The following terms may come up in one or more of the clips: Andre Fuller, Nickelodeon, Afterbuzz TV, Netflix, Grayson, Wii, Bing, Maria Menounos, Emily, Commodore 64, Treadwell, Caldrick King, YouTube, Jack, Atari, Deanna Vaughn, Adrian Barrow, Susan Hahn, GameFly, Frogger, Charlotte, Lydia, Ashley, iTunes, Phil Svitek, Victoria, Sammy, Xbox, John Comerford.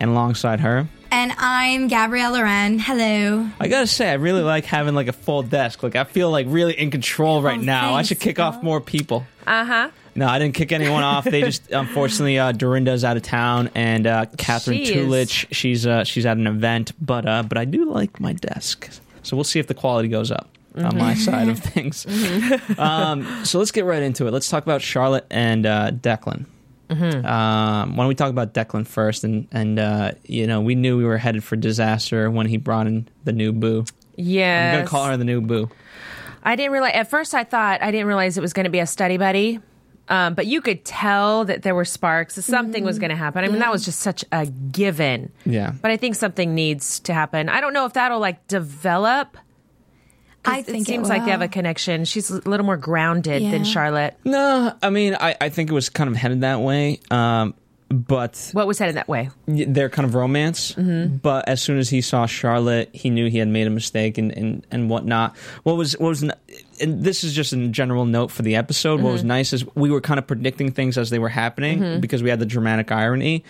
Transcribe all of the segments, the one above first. and alongside her. And I'm Gabrielle Loren. Hello. I gotta say, I really like having like a full desk. Like I feel like really in control right now. Thanks, I should kick off more people. Uh-huh. No, I didn't kick anyone off. They just, unfortunately, Dorinda's out of town, and Catherine Tulich, she's at an event. But I do like my desk. So we'll see if the quality goes up on my side of things. Mm-hmm. So let's get right into it. Let's talk about Charlotte and Declan. Mm-hmm. Why don't we talk about Declan first? And you know, we knew we were headed for disaster when he brought in the new boo. Yeah, I'm gonna call her the new boo. I didn't realize it was going to be a study buddy, but you could tell that there were sparks. Something was going to happen. I mean, that was just such a given. Yeah, but I think something needs to happen. I don't know if that'll like develop. I think it seems like they have a connection. She's a little more grounded than Charlotte. No, I mean, I think it was kind of headed that way. But what was headed that way? Their kind of romance. Mm-hmm. But as soon as he saw Charlotte, he knew he had made a mistake and whatnot. What was and this is just a general note for the episode. Mm-hmm. What was nice is we were kind of predicting things as they were happening because we had the dramatic irony.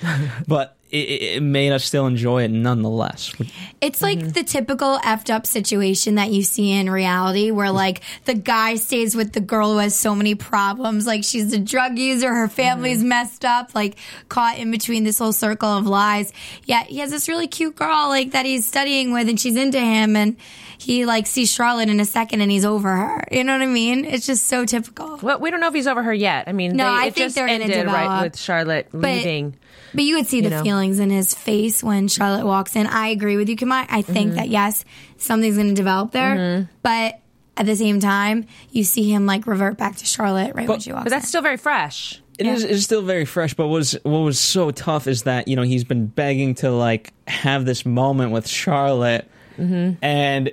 But it made us still enjoy it nonetheless. It's like the typical effed up situation that you see in reality where like the guy stays with the girl who has so many problems. Like she's a drug user. Her family's messed up, like caught in between this whole circle of lies. Yet he has this really cute girl like that he's studying with and she's into him. And he like sees Charlotte in a second and he's over her. You know what I mean? It's just so typical. Well, we don't know if he's over her yet. I mean, I think they're going to develop. Right with Charlotte leaving. But you could see the feelings in his face when Charlotte walks in. I agree with you, Kamai. I think that, yes, something's going to develop there. Mm-hmm. But at the same time, you see him, like, revert back to Charlotte when she walks in. But that's still very fresh. It is still very fresh, but what was so tough is that, you know, he's been begging to, like, have this moment with Charlotte. Mm-hmm. And,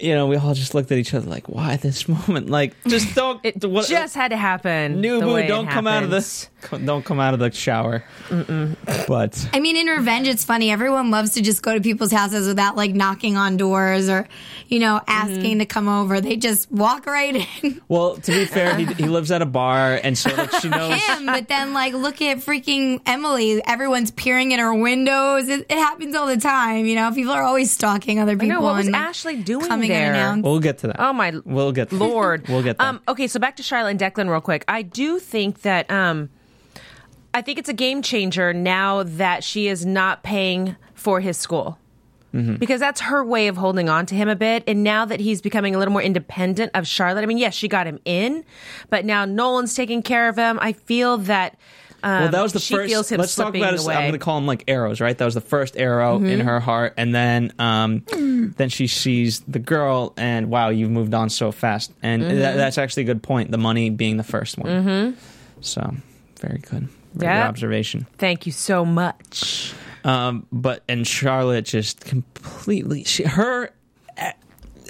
you know, we all just looked at each other like, why this moment? Like, just don't. Just had to happen. New boo, don't come out of this. Don't come out of the shower. Mm-mm. But I mean, in Revenge, it's funny. Everyone loves to just go to people's houses without like knocking on doors or, you know, asking to come over. They just walk right in. Well, to be fair, he lives at a bar, and so like, she knows him. But then, like, look at freaking Emily. Everyone's peering in her windows. It happens all the time. You know, people are always stalking other people. I know, what was Ashley doing there? We'll get to that. Oh my, we'll get to Lord. That. We'll get that. Okay, so back to Charlotte and Declan real quick. I do think that. I think it's a game changer now that she is not paying for his school because that's her way of holding on to him a bit. And now that he's becoming a little more independent of Charlotte, I mean, yes, she got him in, but now Nolan's taking care of him. I feel that that was the she first, feels him let's slipping talk about away. I'm going to call them like arrows, right? That was the first arrow in her heart. And then then she sees the girl and, wow, you've moved on so fast. And that's actually a good point, the money being the first one. Mm-hmm. So very good. Your observation. Thank you so much. But Charlotte just completely, her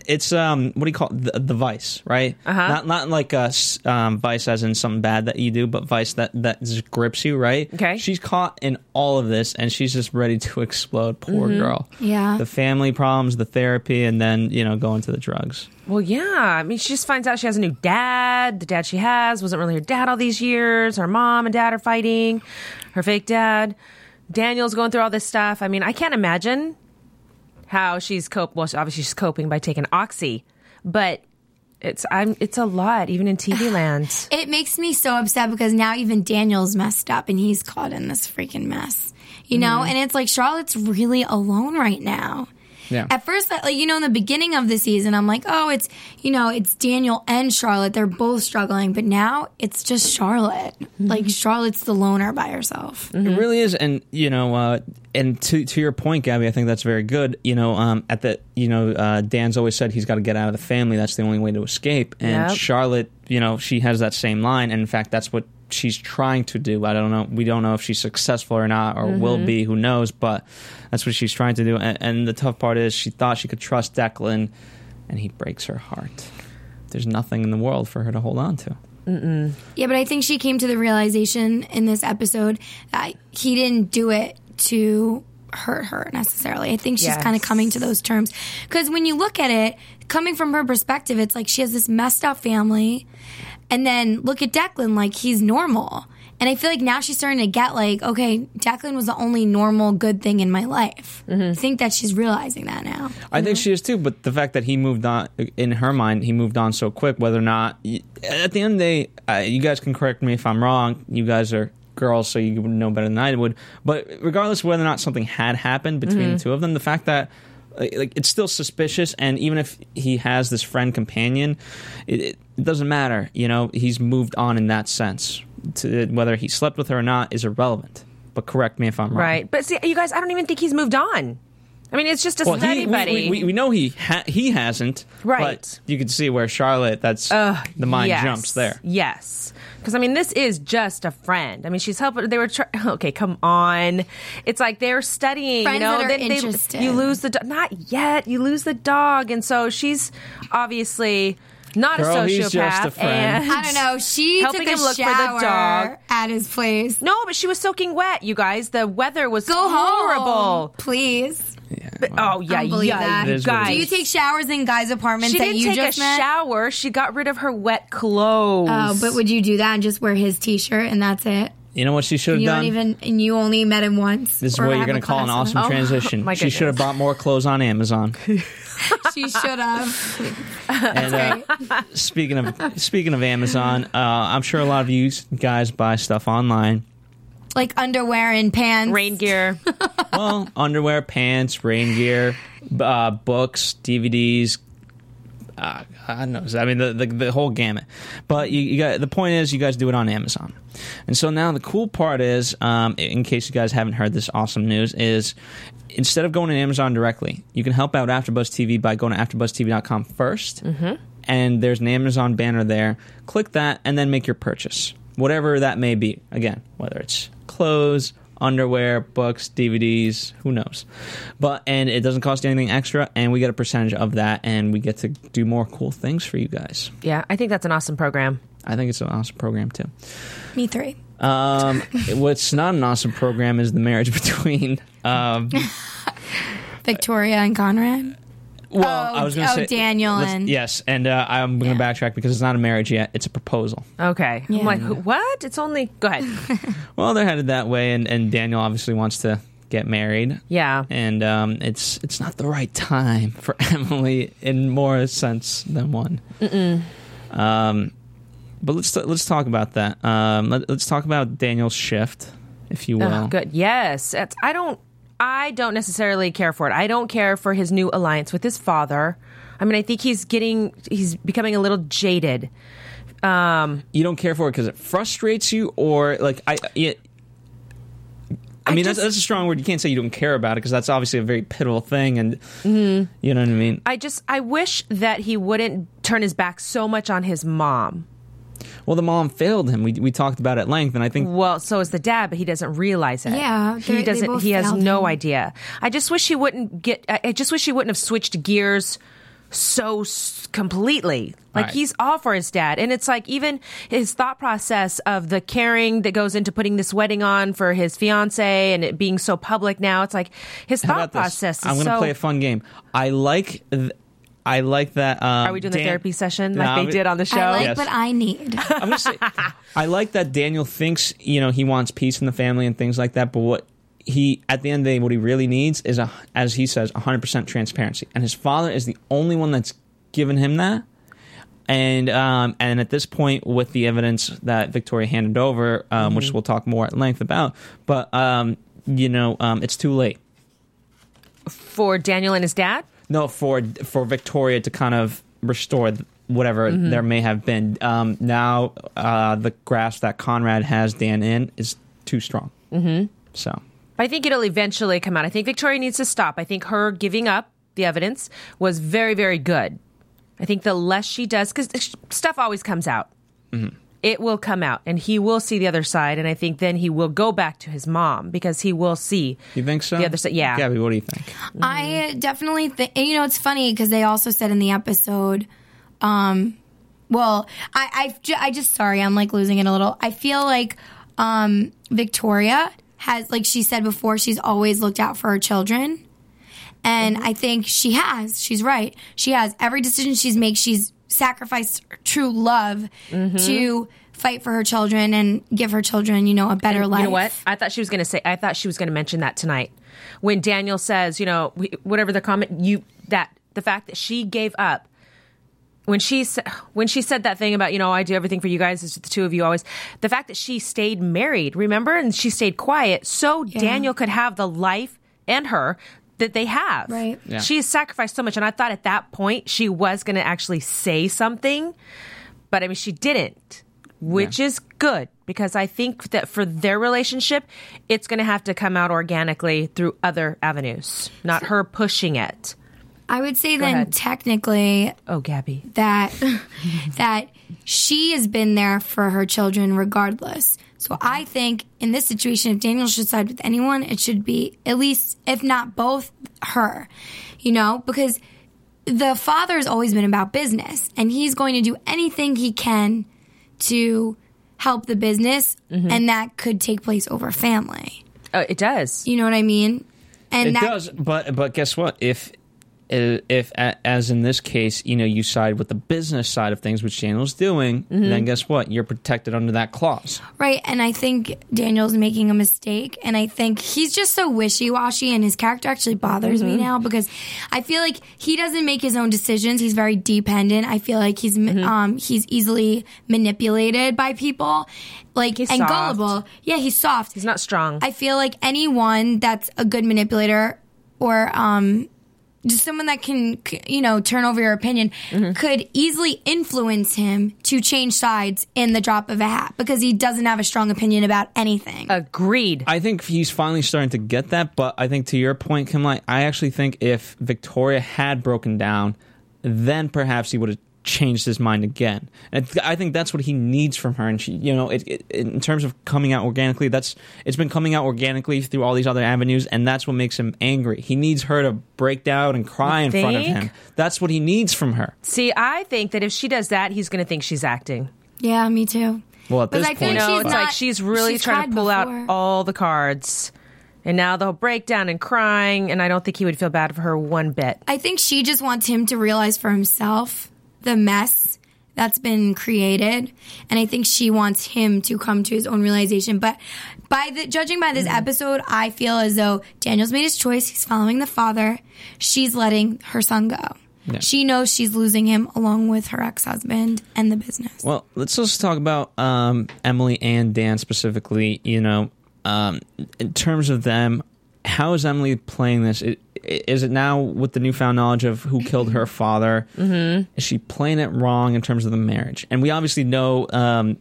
it's what do you call it? The vice, right? Uh-huh. Not like a vice as in something bad that you do, but vice that just grips you, right? Okay. She's caught in all of this, and she's just ready to explode. Poor girl. Yeah. The family problems, the therapy, and then going to the drugs. Well, yeah. I mean, she just finds out she has a new dad. The dad she has wasn't really her dad all these years. Her mom and dad are fighting. Her fake dad. Daniel's going through all this stuff. I mean, I can't imagine how she's coping. Well, obviously she's coping by taking Oxy, but it's a lot, even in TV land. It makes me so upset because now even Daniel's messed up and he's caught in this freaking mess, you know? And it's like Charlotte's really alone right now. Yeah. At first, like, in the beginning of the season, I'm like, oh, it's, it's Daniel and Charlotte. They're both struggling. But now it's just Charlotte. Mm-hmm. Like, Charlotte's the loner by herself. Mm-hmm. It really is. And, and to your point, Gabby, I think that's very good. Dan's always said he's got to get out of the family. That's the only way to escape. And Charlotte, she has that same line. And, in fact, that's what she's trying to do. I don't know. We don't know if she's successful or not, or will be. Who knows? But that's what she's trying to do. And the tough part is she thought she could trust Declan, and he breaks her heart. There's nothing in the world for her to hold on to. Mm-mm. Yeah, but I think she came to the realization in this episode that he didn't do it to hurt her necessarily. I think she's kind of coming to those terms. Because when you look at it, coming from her perspective, it's like she has this messed up family. And then look at Declan, like, he's normal. And I feel like now she's starting to get, like, okay, Declan was the only normal good thing in my life. Mm-hmm. I think that she's realizing that now. I think she is, too. But the fact that he moved on, in her mind, he moved on so quick, whether or not... At the end of the day, you guys can correct me if I'm wrong. You guys are girls, so you would know better than I would. But regardless of whether or not something had happened between the two of them, the fact that... Like, it's still suspicious, and even if he has this friend companion, it doesn't matter. He's moved on in that sense. Whether he slept with her or not is irrelevant. But correct me if I'm wrong. Right, but see, you guys, I don't even think he's moved on. I mean, it's just anybody. We know he hasn't. Right, but you can see where Charlotte. That's the mind jumps there. Yes. Because, I mean, this is just a friend. I mean, she's helping. They were okay, come on. It's like they're studying. Friends that are interested. You lose the dog. Not yet. You lose the dog. And so she's obviously not a sociopath. He's just a friend. And I don't know. She helping took a him look shower for the dog at his place. No, but she was soaking wet, you guys. The weather was horrible. Home, please. Yeah, well, oh, yeah, yeah. Guys. Do you take showers in guys' apartments that you just met? She didn't take a shower. She got rid of her wet clothes. Oh, but would you do that and just wear his T-shirt and that's it? You know what she should have done? And you only met him once. This is what you're going to call an awesome transition. She should have bought more clothes on Amazon. She should have. And speaking of Amazon, I'm sure a lot of you guys buy stuff online. Like underwear and pants. Rain gear. Well, underwear, pants, rain gear, books, DVDs. I don't know. I mean, the whole gamut. But the point is you guys do it on Amazon. And so now the cool part is, in case you guys haven't heard this awesome news, is instead of going to Amazon directly, you can help out AfterBuzz TV by going to AfterBuzzTV.com first. Mm-hmm. And there's an Amazon banner there. Click that and then make your purchase. Whatever that may be. Again, whether it's clothes, underwear, books, DVDs, who knows. And it doesn't cost you anything extra, and we get a percentage of that, and we get to do more cool things for you guys. Yeah, I think that's an awesome program. I think it's an awesome program, too. Me three. What's not an awesome program is the marriage between... Victoria and Conrad. Well, I was going to say... Daniel and... Yes, and I'm going to backtrack because it's not a marriage yet. It's a proposal. Okay. Yeah. I'm like, what? It's only... Go ahead. Well, they're headed that way, and Daniel obviously wants to get married. Yeah. And it's not the right time for Emily in more sense than one. Mm-mm. But let's talk about that. Let's talk about Daniel's shift, if you will. Oh, good. Yes. I don't necessarily care for it. I don't care for his new alliance with his father. I mean, I think he's becoming a little jaded. You don't care for it because it frustrates you, or like I mean, that's a strong word. You can't say you don't care about it because that's obviously a very pivotal thing, and you know what I mean. I wish that he wouldn't turn his back so much on his mom. Well, the mom failed him. We talked about it at length, and I think... Well, so is the dad, but he doesn't realize it. Yeah, he doesn't. He has no idea. I just wish he wouldn't have switched gears so completely. Like, right. He's all for his dad. And it's like, even his thought process of the caring that goes into putting this wedding on for his fiance and it being so public now, it's like his thought process is so... I'm going to play a fun game. I like that... Are we doing the therapy session like they did on the show? I like yes. what I need. I'm just saying, I like that Daniel thinks, you know, he wants peace in the family and things like that, but what he, at the end of the day, what he really needs is, as he says, 100% transparency. And his father is the only one that's given him that. And at this point, with the evidence that Victoria handed over, mm-hmm. which we'll talk more at length about, but, you know, it's too late. For Daniel and his dad? No, for Victoria to kind of restore whatever mm-hmm. there may have been. Now the grasp that Conrad has Dan in is too strong. Mm-hmm. So, I think it'll eventually come out. I think Victoria needs to stop. I think her giving up the evidence was very, very good. I think the less she does, because stuff always comes out. Mm-hmm. It will come out, and he will see the other side, and I think then he will go back to his mom because he will see. You think so? The other side, yeah. Gabby, what do you think? I definitely think, you know, it's funny because they also said in the episode, well, I just, sorry, I'm like losing it a little. I feel like Victoria has, like she said before, she's always looked out for her children, and mm-hmm. I think she has. She's right. She has. Every decision she's made, she's sacrificed true love mm-hmm. to fight for her children and give her children, you know, a better life. You know what? I thought she was going to mention that tonight when Daniel says, you know, whatever the comment the fact that she gave up when she said that thing about, you know, I do everything for you guys, it's the two of you always, the fact that she stayed married, remember? And she stayed quiet. So yeah. Daniel could have the life and her that they have. Right. Yeah. She has sacrificed so much, and I thought at that point she was going to actually say something, but I mean she didn't, which is good because I think that for their relationship, it's going to have to come out organically through other avenues, not her pushing it. I would say then technically, Gabby, that she has been there for her children regardless. So I think in this situation, if Daniel should side with anyone, it should be at least, if not both, her, you know, because the father's always been about business and he's going to do anything he can to help the business. Mm-hmm. And that could take place over family. Oh, it does. You know what I mean? And it does. But guess what? If, as in this case, you know, you side with the business side of things, which Daniel's doing, mm-hmm. then guess what? You're protected under that clause. Right, and I think Daniel's making a mistake, and I think he's just so wishy-washy, and his character actually bothers mm-hmm. me now because I feel like he doesn't make his own decisions. He's very dependent. I feel like he's easily manipulated by people. Like, he's and soft. Gullible. Yeah, he's soft. He's not strong. I feel like anyone that's a good manipulator or... just someone that can, you know, turn over your opinion mm-hmm. could easily influence him to change sides in the drop of a hat because he doesn't have a strong opinion about anything. Agreed. I think he's finally starting to get that, but I think to your point, Kim Lai, I actually think if Victoria had broken down, then perhaps he would have changed his mind again. And I think that's what he needs from her. And she, you know, in terms of coming out organically, it's been coming out organically through all these other avenues, and that's what makes him angry. He needs her to break down and cry in front of him. That's what he needs from her. See, I think that if she does that, he's going to think she's acting. Yeah, me too. Well, at this point, no, it's like she's really trying to pull out all the cards. And now they'll break down and crying, and I don't think he would feel bad for her one bit. I think she just wants him to realize for himself the mess that's been created, and I think she wants him to come to his own realization. But judging by this mm-hmm. episode, I feel as though Daniel's made his choice. He's following the father. She's letting her son go. Yeah. She knows she's losing him along with her ex-husband and the business. Well, let's also talk about Emily and Dan specifically. You know, in terms of them, how is Emily playing this? Is it now with the newfound knowledge of who killed her father? Mm-hmm. Is she playing it wrong in terms of the marriage? And we obviously know,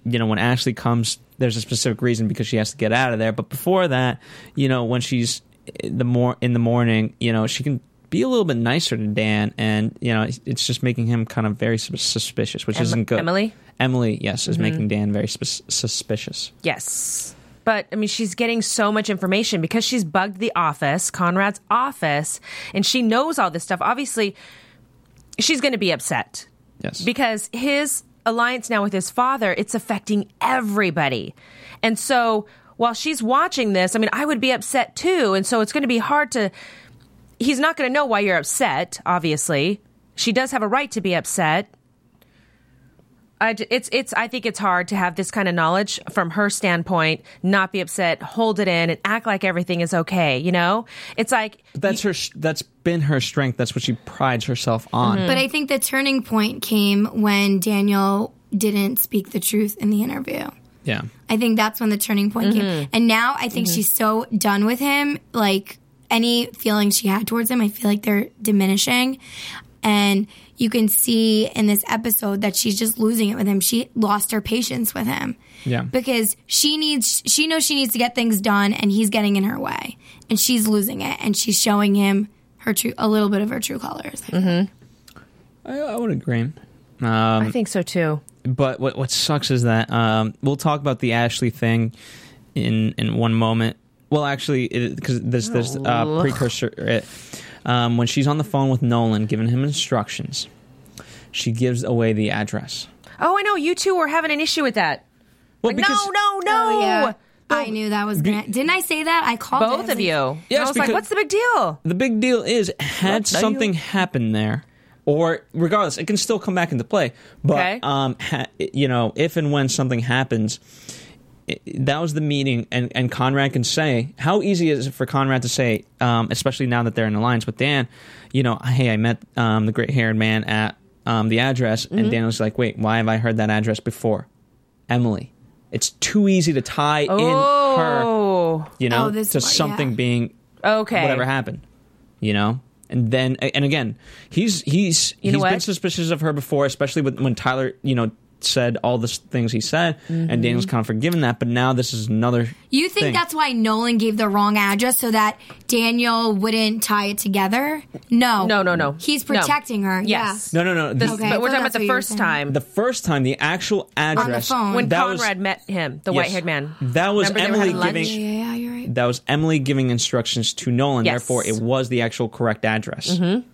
you know, when Ashley comes, there's a specific reason because she has to get out of there. But before that, you know, when she's in the morning, you know, she can be a little bit nicer to Dan, and you know, it's just making him kind of very suspicious, which isn't good. Emily, yes, is mm-hmm. making Dan very suspicious. Yes. But, I mean, she's getting so much information because she's bugged Conrad's office, and she knows all this stuff. Obviously, she's going to be upset. Yes. Because his alliance now with his father, it's affecting everybody. And so while she's watching this, I mean, I would be upset too. And so it's going to be hard to... He's not going to know why you're upset, obviously. She does have a right to be upset. I think it's hard to have this kind of knowledge from her standpoint, not be upset, hold it in, and act like everything is okay, you know? It's like... That's been her strength. That's what she prides herself on. Mm-hmm. But I think the turning point came when Daniel didn't speak the truth in the interview. Yeah. I think that's when the turning point mm-hmm. came. And now I think mm-hmm. she's so done with him, like... Any feelings she had towards him, I feel like they're diminishing. And you can see in this episode that she's just losing it with him. She lost her patience with him. Yeah. Because she knows she needs to get things done, and he's getting in her way. And she's losing it, and she's showing him a little bit of her true colors. Mm-hmm. I would agree. I think so, too. But what sucks is that we'll talk about the Ashley thing in one moment. Well, actually, because there's a precursor. When she's on the phone with Nolan, giving him instructions, she gives away the address. Oh, I know. You two were having an issue with that. Well, like, because, no. Oh, yeah. I knew that was going to... Didn't I say that? I called both of you. Yes, I was like, what's the big deal? The big deal is, had something happened there, or regardless, it can still come back into play. But, okay. You know, if and when something happens... That was the meeting, and Conrad can say, how easy is it for Conrad to say, especially now that they're in alliance with Dan, you know, hey, I met the great-haired man at the address, mm-hmm. and Dan was like, wait, why have I heard that address before? Emily. It's too easy to tie in her, you know, to something being whatever happened, you know? And then, and again, he's been suspicious of her before, especially when Tyler, you know, said all the things he said, mm-hmm. and Daniel's kind of forgiven that, but now this is another You think thing. That's why Nolan gave the wrong address so that Daniel wouldn't tie it together? No. He's protecting her. Yes. Yeah. No. But we're talking about the first time. The first time, the actual address. On the phone. When Conrad met him, the white-haired man. That was Emily giving... Yeah, you're right. That was Emily giving instructions to Nolan, therefore it was the actual correct address. Mm-hmm.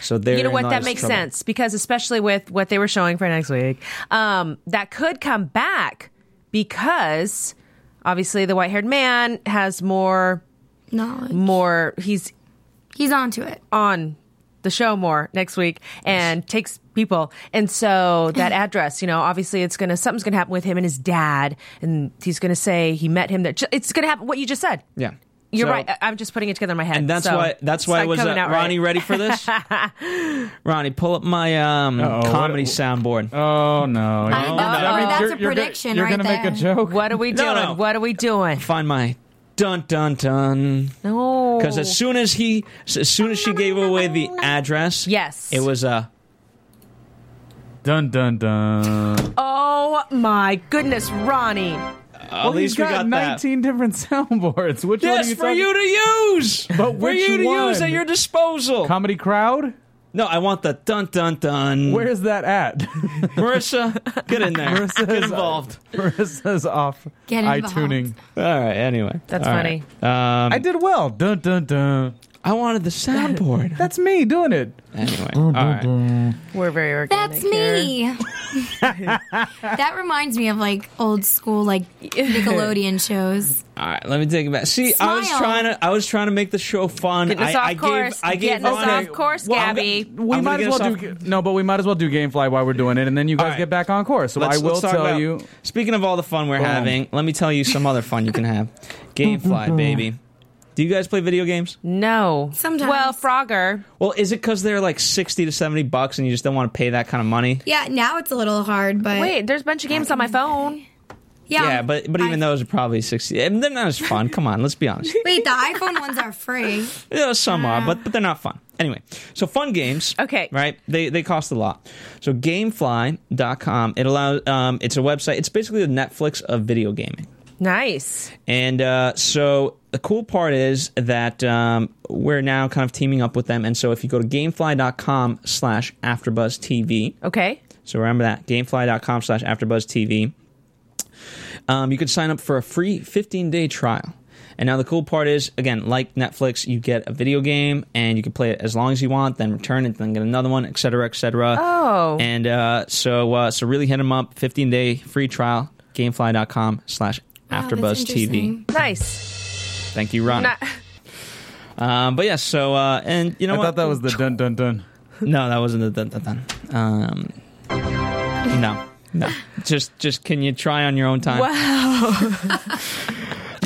So you know what? That makes sense, because especially with what they were showing for next week, that could come back, because obviously the white-haired man has more knowledge. He's onto it on the show more next week, and takes people. And so that address, you know, obviously something's gonna happen with him and his dad, and he's gonna say he met him there. It's gonna happen. What you just said. Yeah. You're right. I'm just putting it together in my head. And that's why it was Ronnie, ready for this? Ronnie, pull up my comedy soundboard. Oh, no. That's a prediction right there. You're going to make a joke. What are we doing? No. What are we doing? Find my dun, dun, dun. No. Because as soon as she gave away the address, yes, it was a dun, dun, dun. Oh, my goodness, Ronnie. At least we got 19 different soundboards. Which one are you talking? For you to use at your disposal. Comedy crowd? No, I want the dun dun dun. Where's that at? Marissa, get in there. Marissa, get involved. Marissa's off iTuning. All right, anyway. That's funny. Right. I did well. Dun dun dun. I wanted the soundboard. That's me doing it. Anyway, all right. We're very organic. That's me. That reminds me of like old school, like Nickelodeon shows. All right, let me take it back. See, smile. I was trying to make the show fun. I gave us off course, Gabby. We might as well do GameFly while we're doing it, and then you guys get back on course. So I will tell you. Speaking of all the fun we're having, let me tell you some other fun you can have. GameFly, baby. Do you guys play video games? No. Sometimes. Well, Frogger. Well, is it because they're like $60 to $70 and you just don't want to pay that kind of money? Yeah, now it's a little hard, but... Wait, there's a bunch of games on my phone. Yeah, but even those are probably $60. And they're not as fun. Come on, let's be honest. Wait, the iPhone ones are free. Yeah, some are, but they're not fun. Anyway, so fun games. Okay. Right? They cost a lot. So Gamefly.com, it's a website. It's basically the Netflix of video gaming. Nice. And so the cool part is that we're now kind of teaming up with them. And so if you go to Gamefly.com/AfterbuzzTV. Okay. So remember that, Gamefly.com/AfterbuzzTV. You can sign up for a free 15-day trial. And now the cool part is, again, like Netflix, you get a video game and you can play it as long as you want, then return it, then get another one, et cetera, et cetera. Oh. And so really hit them up. 15-day free trial. Gamefly.com/AfterbuzzTV. Nice. Thank you, Ron. But yeah, so and you know I thought that was the dun dun dun. No, that wasn't the dun dun dun. No. Just can you try on your own time? Wow.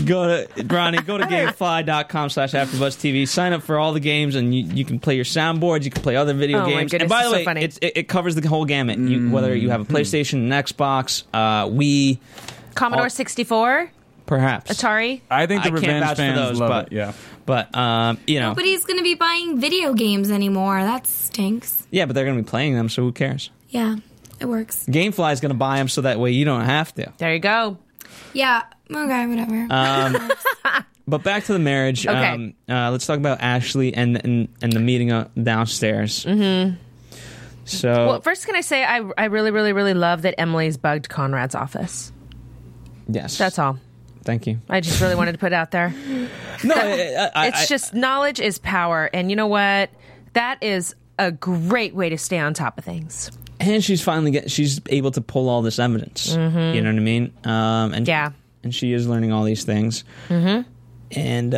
Go to GameFly.com/AfterBuzzTV. Sign up for all the games, and you can play your soundboards. You can play other video games. And by the way, it covers the whole gamut. Whether you have a PlayStation, an Xbox, Wii, Commodore 64, perhaps Atari. I think the Revenge fans love it. Yeah, but nobody's going to be buying video games anymore. That stinks. Yeah, but they're going to be playing them, so who cares? Yeah, it works. GameFly is going to buy them, so that way you don't have to. There you go. Yeah. Okay, whatever. But back to the marriage. Okay. Let's talk about Ashley and the meeting downstairs. Mm-hmm. So, well, first, can I say I really, really, really love that Emily's bugged Conrad's office. Yes, that's all. Thank you. I just really wanted to put it out there. No, it's just knowledge is power, and you know what? That is a great way to stay on top of things. And she's finally she's able to pull all this evidence. Mm-hmm. You know what I mean? And she is learning all these things. Mm-hmm. And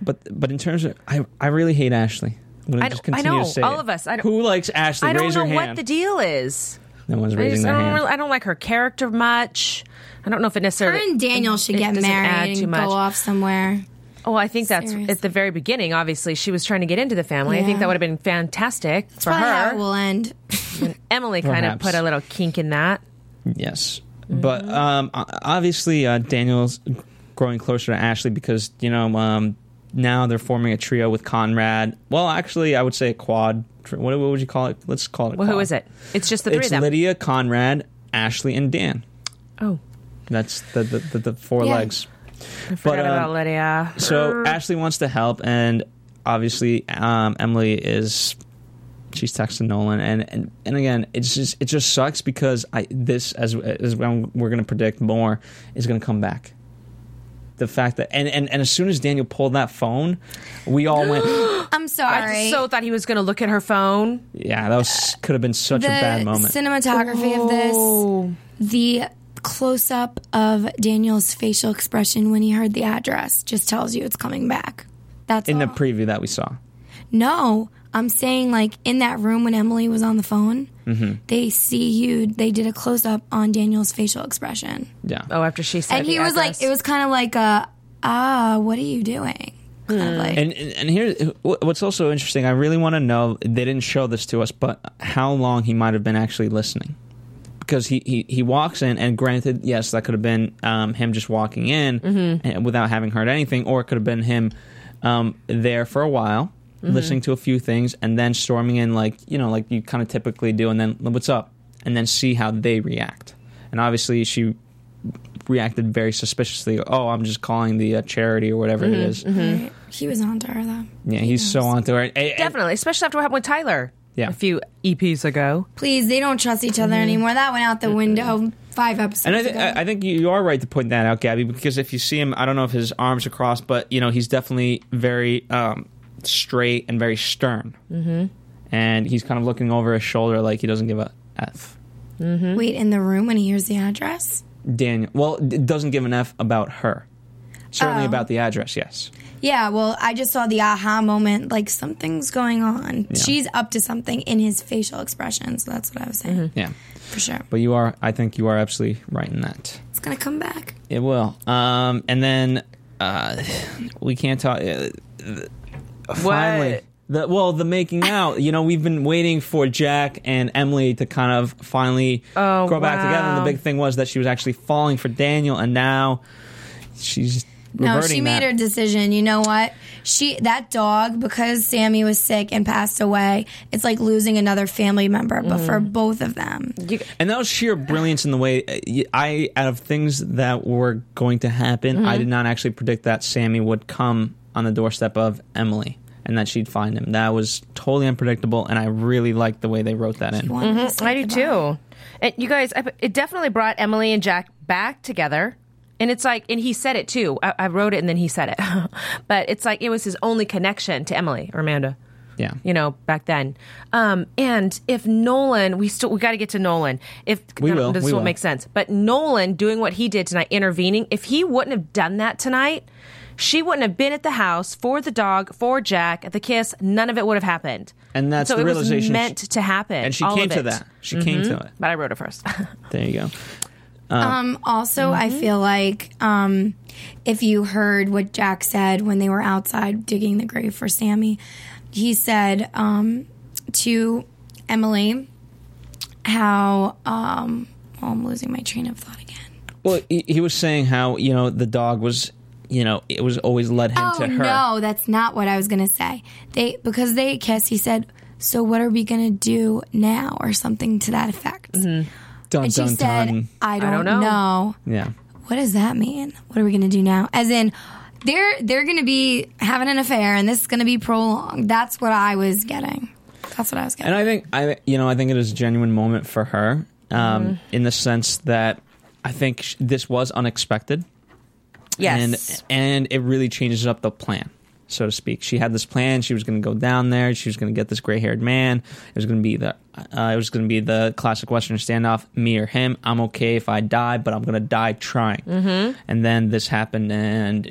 but in terms of, I really hate Ashley. I'm going to just continue to say all of us. Who likes Ashley? I don't Raise know your hand. What the deal is. No one's raising their hand. I don't like her character much. I don't know if it necessarily. Her and Daniel should get married and go off somewhere. Oh, I think that's at the very beginning. Obviously, she was trying to get into the family. Yeah. I think that would have been fantastic for her. How it will end. And Emily kind of put a little kink in that. Yes. But obviously, Daniel's growing closer to Ashley because, you know, now they're forming a trio with Conrad. Well, actually, I would say a quad. What would you call it? Let's call it a quad. Well, who is it? It's just the three of them. It's Lydia, Conrad, Ashley, and Dan. Oh. That's the four legs. I forgot about Lydia. So Ashley wants to help, and obviously, Emily is... She's texting Nolan, and again, it just sucks because this as we're going to predict more is going to come back. The fact that and as soon as Daniel pulled that phone, we all went. I'm sorry. I so thought he was going to look at her phone. Yeah, that could have been such a bad moment. The cinematography of this, the close up of Daniel's facial expression when he heard the address, just tells you it's coming back. That's in all. The preview that we saw. No. I'm saying, like, in that room when Emily was on the phone, mm-hmm. They did a close-up on Daniel's facial expression. Yeah. Oh, after she said he was like, it was kind of like a, what are you doing? Kind of like. And here's what's also interesting. I really want to know, they didn't show this to us, but how long he might have been actually listening. Because he walks in, and granted, yes, that could have been him just walking in mm-hmm. without having heard anything, or it could have been him there for a while. Mm-hmm. Listening to a few things and then storming in like you kind of typically do, and then what's up, and then see how they react. And obviously she reacted very suspiciously. Oh, I'm just calling the charity or whatever mm-hmm. it is. Mm-hmm. He was onto her though. Yeah, he's so onto her. Definitely, especially after what happened with Tyler a few EPs ago. Please, they don't trust each other mm-hmm. anymore. That went out the window 5 episodes and ago. I think you are right to point that out, Gabby, because if you see him, I don't know if his arms are crossed, but you know he's definitely very... straight and very stern mm-hmm. and he's kind of looking over his shoulder like he doesn't give a F mm-hmm. Wait, in the room when he hears the address? Daniel doesn't give an F about her, certainly about the address. Yes. Yeah, well, I just saw the aha moment, like something's going on. Yeah. She's up to something in his facial expression, so that's what I was saying. Mm-hmm. Yeah, for sure. But I think you are absolutely right in that. It's gonna come back. It will. And then we can't talk finally, the making out. You know, we've been waiting for Jack and Emily to kind of finally grow back together. And the big thing was that she was actually falling for Daniel, and now she's reverting. No, she made her decision. You know what? That dog, because Sammy was sick and passed away, it's like losing another family member, but for both of them. And that was sheer brilliance in the way out of things that were going to happen, mm-hmm. I did not actually predict that Sammy would come on the doorstep of Emily, and that she'd find him. That was totally unpredictable, and I really liked the way they wrote that in. Mm-hmm. I do too. And you guys, it definitely brought Emily and Jack back together. And it's like, and he said it too. I wrote it and then he said it. But it's like, it was his only connection to Emily or Amanda. Yeah. You know, back then. And if Nolan, we got to get to Nolan. This won't make sense. But Nolan doing what he did tonight, intervening, if he wouldn't have done that tonight, she wouldn't have been at the house for the dog, for Jack, at the kiss. None of it would have happened. And that's so the realization. So it was meant to happen. And she came to that. She came to it. But I wrote it first. There you go. Also, I feel like if you heard what Jack said when they were outside digging the grave for Sammy, he said to Emily how I'm losing my train of thought again. Well, he was saying how, you know, the dog was, you know, it was always led him to her. Oh, no, that's not what I was going to say. Because they kissed, he said, so what are we going to do now, or something to that effect. Mm-hmm. She said, I don't know. Yeah. What does that mean? What are we going to do now? As in, they're going to be having an affair, and this is going to be prolonged. That's what I was getting. And I think it is a genuine moment for her in the sense that I think this was unexpected. Yes. And it really changes up the plan, so to speak. She had this plan. She was going to go down there. She was going to get this gray-haired man. It was going to be the classic Western standoff, me or him. I'm okay if I die, but I'm going to die trying. Mm-hmm. And then this happened, and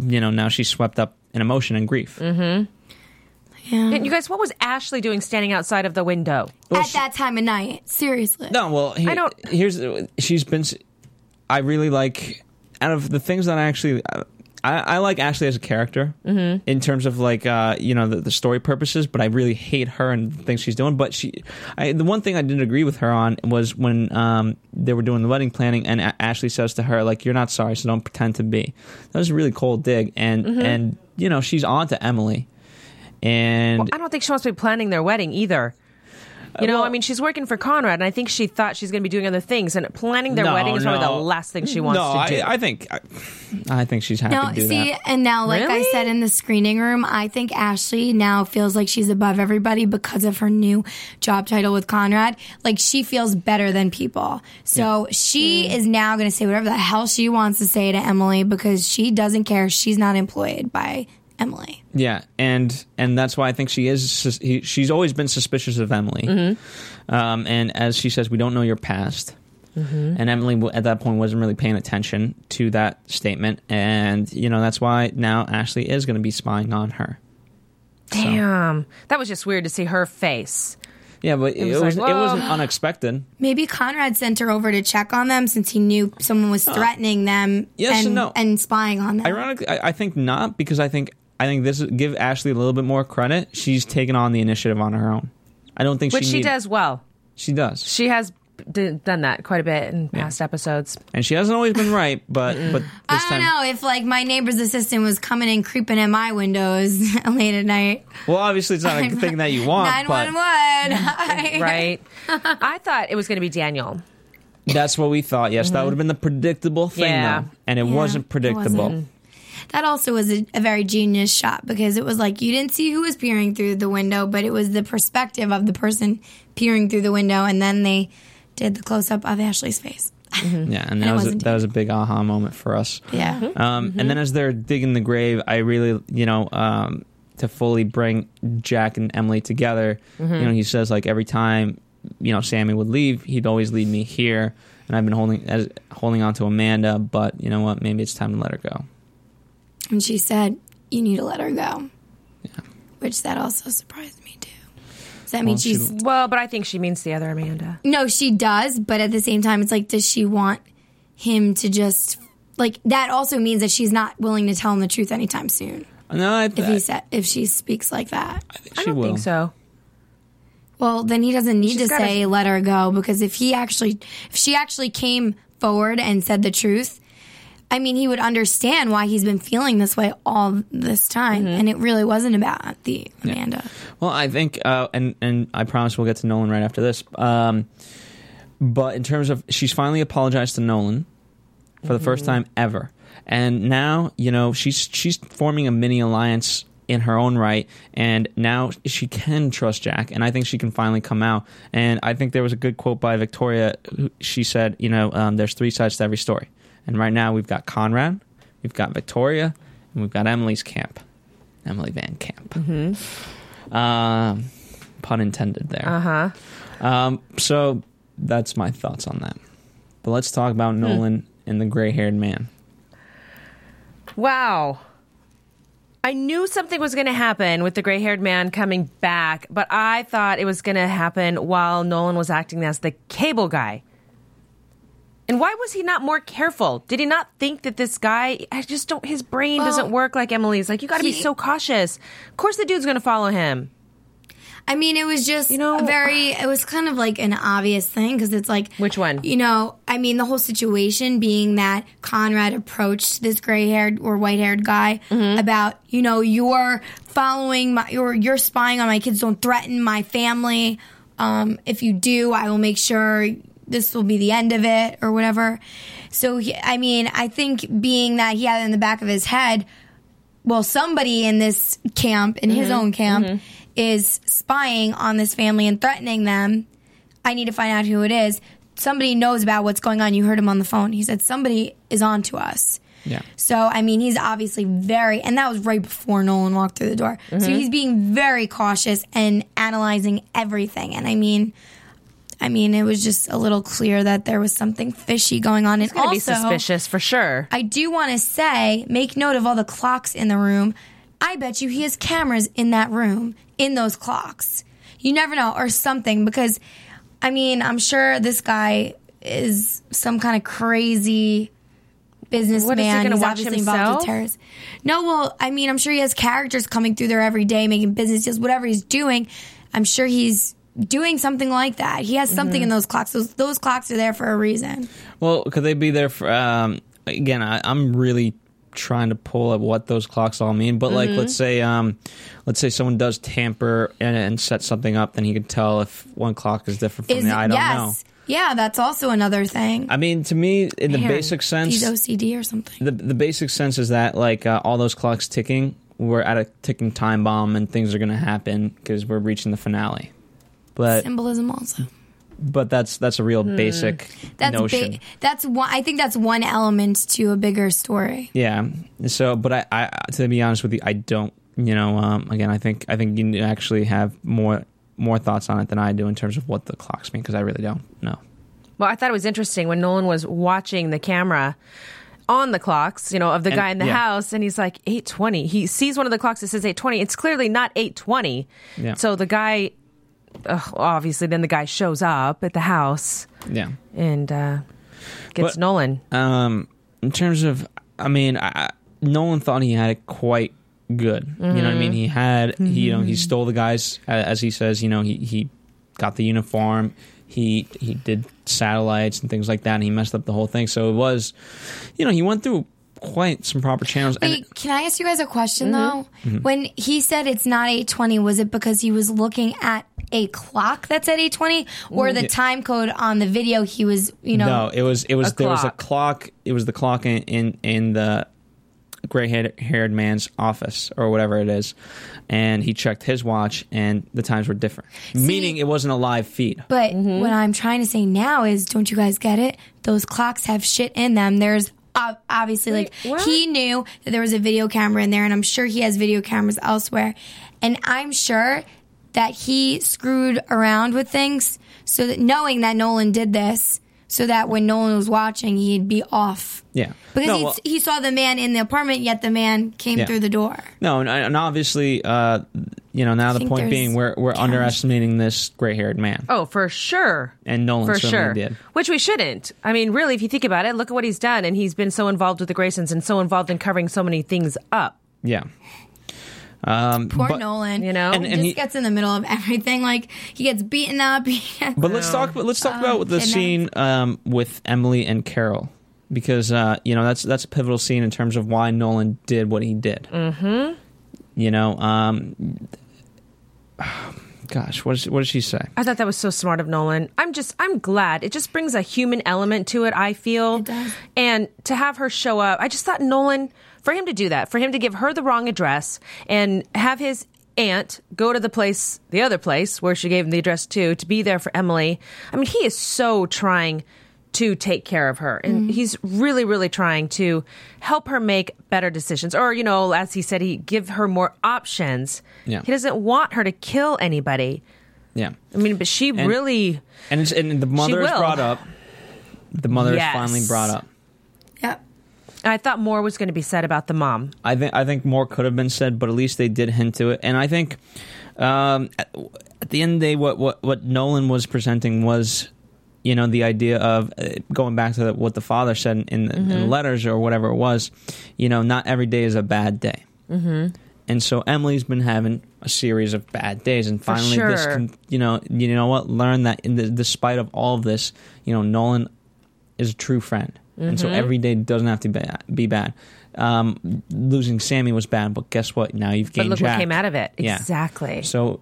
you know, now she's swept up in emotion and grief. Mm-hmm. Yeah. You guys, what was Ashley doing standing outside of the window that time of night? Seriously. No, well, I don't. I really like, out of the things that I actually. I like Ashley as a character in terms of like you know, the story purposes, but I really hate her and the things she's doing. But the one thing I didn't agree with her on was when they were doing the wedding planning, and Ashley says to her like, "You're not sorry, so don't pretend to be." That was a really cold dig, and you know, she's on to Emily, and well, I don't think she wants to be planning their wedding either. You know, well, I mean, she's working for Conrad, and I think she thought she's going to be doing other things, and planning their wedding is probably the last thing she wants to do. I think she's happy to do that. And now, like I said in the screening room, I think Ashley now feels like she's above everybody because of her new job title with Conrad. Like, she feels better than people. So she is now going to say whatever the hell she wants to say to Emily because she doesn't care. She's not employed by Emily. Yeah, and that's why I think she's always been suspicious of Emily. Mm-hmm. And as she says, we don't know your past. Mm-hmm. And Emily at that point wasn't really paying attention to that statement. And, you know, that's why now Ashley is going to be spying on her. Damn. So. That was just weird to see her face. Yeah, but it wasn't unexpected. Maybe Conrad sent her over to check on them since he knew someone was threatening them and spying on them. Ironically, I think not, because I think this give Ashley a little bit more credit. She's taken on the initiative on her own. I don't think she does well. She does. She has done that quite a bit in past episodes. And she hasn't always been right, but this I don't know if like my neighbor's assistant was coming and creeping at my windows late at night. Well, obviously it's not a thing that you want. 911. Right. I thought it was going to be Daniel. That's what we thought. Yes, that would have been the predictable thing though. And it wasn't predictable. It wasn't. That also was a very genius shot because it was like you didn't see who was peering through the window, but it was the perspective of the person peering through the window, and then they did the close-up of Ashley's face. Mm-hmm. Yeah, and that was a big aha moment for us. Yeah. And then as they're digging the grave, I really, you know, to fully bring Jack and Emily together, you know, he says, like, every time, you know, Sammy would leave, he'd always leave me here, and I've been holding on to Amanda, but you know what, maybe it's time to let her go. And she said, you need to let her go. Yeah. Which that also surprised me, too. That means but I think she means the other Amanda. No, she does, but at the same time, it's like, does she want him to just like that? Also means that she's not willing to tell him the truth anytime soon. No, if she speaks like that, I don't think so. Well, then he doesn't need to say let her go, because if she actually came forward and said the truth, I mean, he would understand why he's been feeling this way all this time, and it really wasn't about the Amanda. Yeah. Well, I think, and I promise we'll get to Nolan right after this, but in terms of, she's finally apologized to Nolan for the first time ever, and now, you know, she's forming a mini-alliance in her own right, and now she can trust Jack, and I think she can finally come out. And I think there was a good quote by Victoria. She said, you know, there's three sides to every story. And right now we've got Conrad, we've got Victoria, and we've got Emily's camp. Emily Van Camp. Mm-hmm. Pun intended there. Uh-huh. So that's my thoughts on that. But let's talk about Nolan and the gray-haired man. Wow. I knew something was going to happen with the gray-haired man coming back, but I thought it was going to happen while Nolan was acting as the cable guy. And why was he not more careful? Did he not think that this guy, his brain doesn't work like Emily's. Like, you got to be so cautious. Of course the dude's going to follow him. I mean, it was just it was kind of like an obvious thing because it's like... Which one? You know, I mean, the whole situation being that Conrad approached this gray-haired or white-haired guy about, you know, you're following my... You're spying on my kids. Don't threaten my family. If you do, I will make sure this will be the end of it or whatever. So, I think being that he had it in the back of his head, well, somebody in this camp, in his own camp... Mm-hmm. is spying on this family and threatening them. I need to find out who it is. Somebody knows about what's going on. You heard him on the phone. He said, somebody is on to us. Yeah. So, I mean, he's obviously and that was right before Nolan walked through the door. Mm-hmm. So he's being very cautious and analyzing everything. And I mean, it was just a little clear that there was something fishy going on. It's going to be suspicious for sure. I do want to say, make note of all the clocks in the room. I bet you he has cameras in that room, in those clocks. You never know, or something, because, I mean, I'm sure this guy is some kind of crazy businessman. What, is he going to watch himself? No, well, I mean, I'm sure he has characters coming through there every day, making business deals, whatever he's doing. I'm sure he's doing something like that. He has something in those clocks. Those clocks are there for a reason. Well, could they be there for, again, I'm really... trying to pull up what those clocks all mean, but like let's say someone does tamper and set something up, then he could tell if one clock is different from I don't know. Yeah, that's also another thing. I mean, to me, in the basic sense, he's OCD or something. The basic sense is that like all those clocks ticking, we're at a ticking time bomb, and things are going to happen because we're reaching the finale. But symbolism also. But that's a real basic notion. That's one. I think that's one element to a bigger story. Yeah. So, but I to be honest with you, I don't. You know, again, I think you actually have more thoughts on it than I do in terms of what the clocks mean because I really don't know. Well, I thought it was interesting when Nolan was watching the camera on the clocks, you know, of the guy in the house, and he's like 8:20. He sees one of the clocks that says 8:20. It's clearly not 8:20. Yeah. So the guy. Obviously, then the guy shows up at the house and gets Nolan. In terms of, Nolan thought he had it quite good. You know what I mean? He had, he stole the guys, as he says, you know, he got the uniform, he did satellites and things like that, and he messed up the whole thing. So it was, you know, he went through quite some proper channels. Wait, can I ask you guys a question, though? Mm-hmm. When he said it's not 8:20, was it because he was looking at a clock that's at 8:20 or the time code on the video he was, you know? No, there was a clock. It was the clock in the gray-haired man's office or whatever it is, and he checked his watch and the times were different. Meaning it wasn't a live feed. But what I'm trying to say now is, don't you guys get it? Those clocks have shit in them. There's obviously, he knew that there was a video camera in there, and I'm sure he has video cameras elsewhere. And I'm sure that he screwed around with things, so that knowing that Nolan did this, so that when Nolan was watching, he'd be off. Yeah. Because he saw the man in the apartment, yet the man came through the door. No, and obviously, you know, now the point being we're underestimating this gray-haired man. Oh, for sure. And Nolan did. Which we shouldn't. I mean, really, if you think about it, look at what he's done, and he's been so involved with the Graysons and so involved in covering so many things up. Yeah. Poor Nolan, you know, and he gets in the middle of everything. Like, he gets beaten up. But let's talk about the scene with Emily and Carol, because you know that's a pivotal scene in terms of why Nolan did what he did. Mm-hmm. You know, gosh, what did she say? I thought that was so smart of Nolan. I'm glad. It just brings a human element to it. I feel it does. And to have her show up, I just thought Nolan. For him to do that, for him to give her the wrong address and have his aunt go to the other place where she gave him the address to be there for Emily. I mean, he is so trying to take care of her. And he's really, really trying to help her make better decisions. Or, you know, as he said, he give her more options. Yeah. He doesn't want her to kill anybody. Yeah. I mean, but she really... And the mother is brought up. The mother is finally brought up. Yep. I thought more was going to be said about the mom. I think more could have been said, but at least they did hint to it. And I think at the end of the day, what Nolan was presenting was, you know, the idea of going back to what the father said in the letters or whatever it was, you know, not every day is a bad day. Mm-hmm. And so Emily's been having a series of bad days, and finally this, you know what, learn that despite of all of this, you know, Nolan is a true friend. Mm-hmm. And so every day doesn't have to be bad. Losing Sammy was bad, but guess what? Now you've gained Jack. But look what came out of it. Yeah. Exactly. So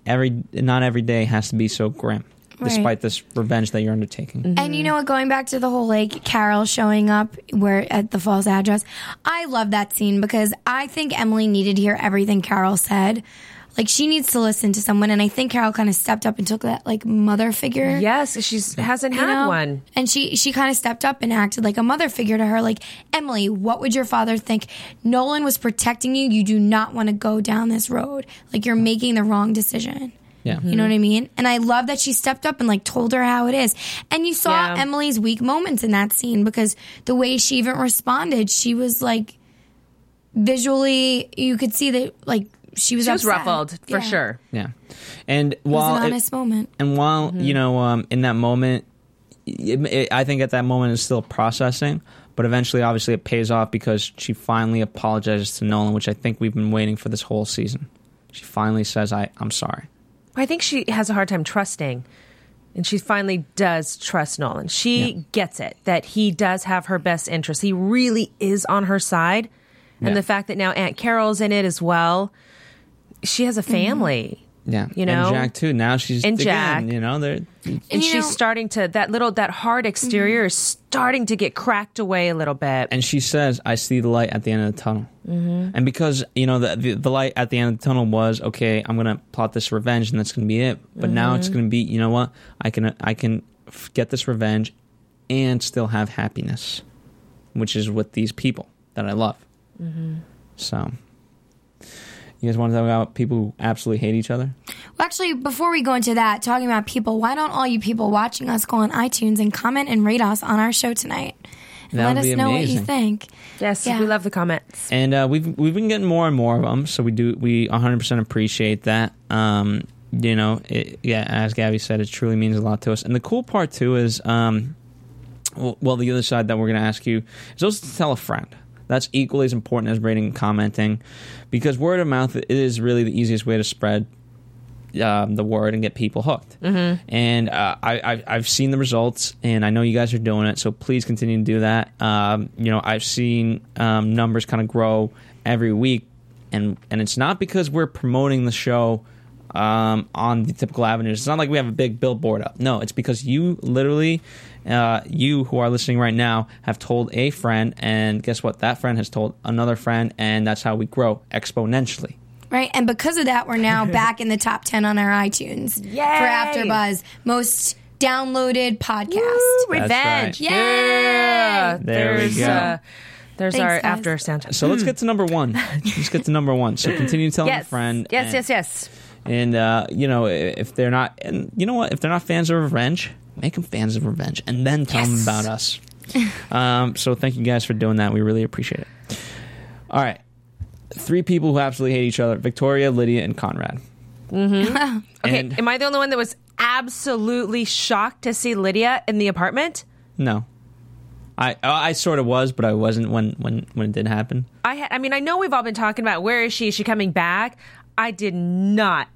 not every day has to be so grim, despite this revenge that you're undertaking. Mm-hmm. And you know what? Going back to the whole, like, Carol showing up at the false address, I love that scene because I think Emily needed to hear everything Carol said. Like, she needs to listen to someone, and I think Carol kind of stepped up and took that, like, mother figure. Yes, she hasn't had one. And she kind of stepped up and acted like a mother figure to her. Like, Emily, what would your father think? Nolan was protecting you. You do not want to go down this road. Like, you're making the wrong decision. Yeah. You know what I mean? And I love that she stepped up and, like, told her how it is. And you saw Emily's weak moments in that scene because the way she even responded, she was, like, visually, you could see that, like, She was ruffled for sure. Yeah, and while it was an honest moment, and while you know, in that moment, I think at that moment is still processing, but eventually, obviously, it pays off because she finally apologizes to Nolan, which I think we've been waiting for this whole season. She finally says, "I'm sorry." I think she has a hard time trusting, and she finally does trust Nolan. She gets it that he does have her best interest. He really is on her side, and the fact that now Aunt Carol's in it as well. She has a family. Yeah. You know? And Jack, too. Now she's Jack. You know, and she's starting to... That hard exterior is starting to get cracked away a little bit. And she says, I see the light at the end of the tunnel. Mm-hmm. And because, you know, the light at the end of the tunnel was, okay, I'm going to plot this revenge and that's going to be it. But now it's going to be, you know what? I can get this revenge and still have happiness, which is with these people that I love. Mm-hmm. So... You guys want to talk about people who absolutely hate each other? Well, actually, before we go into that, talking about people, why don't all you people watching us go on iTunes and comment and rate us on our show tonight? And let us know what you think. Yes, we love the comments. And we've been getting more and more of them, so we 100% appreciate that. You know, as Gabby said, it truly means a lot to us. And the cool part, too, is, the other side that we're going to ask you is also to tell a friend. That's equally as important as rating and commenting, because word of mouth is really the easiest way to spread the word and get people hooked. Mm-hmm. And I've seen the results, and I know you guys are doing it, so please continue to do that. You know, I've seen numbers kind of grow every week, and it's not because we're promoting the show on the typical avenues. It's not like we have a big billboard up. No, it's because you literally... you who are listening right now have told a friend, and guess what? That friend has told another friend, and that's how we grow exponentially. Right, and because of that, we're now back in the top 10 on our iTunes. Yay! For AfterBuzz, most downloaded podcast. Woo, Revenge! That's right. Yay! Yeah, there's, we go. There's thanks, our guys. After soundtrack. So let's get to number one. Let's get to number one. So continue telling a friend. Yes. And you know, if they're not, and you know what? If they're not fans of Revenge. Make them fans of Revenge, and then tell them about us. So thank you guys for doing that. We really appreciate it. All right. 3 people who absolutely hate each other. Victoria, Lydia, and Conrad. Mm-hmm. Okay, am I the only one that was absolutely shocked to see Lydia in the apartment? No. I sort of was, but I wasn't when it did happen. I mean, I know we've all been talking about where is she? Is she coming back? I did not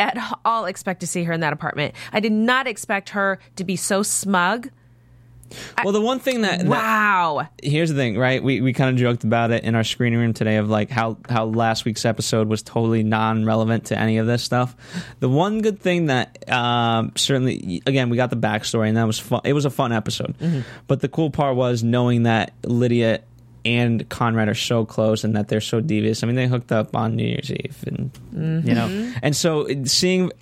at all expect to see her in that apartment. I did not expect her to be so smug. Well, the one thing that... Wow. Here's the thing, right? We kind of joked about it in our screening room today of like how last week's episode was totally non-relevant to any of this stuff. The one good thing that certainly... Again, we got the backstory, and that was fun. It was a fun episode. Mm-hmm. But the cool part was knowing that Lydia and Conrad are so close and that they're so devious. I mean, they hooked up on New Year's Eve, and you know, and so seeing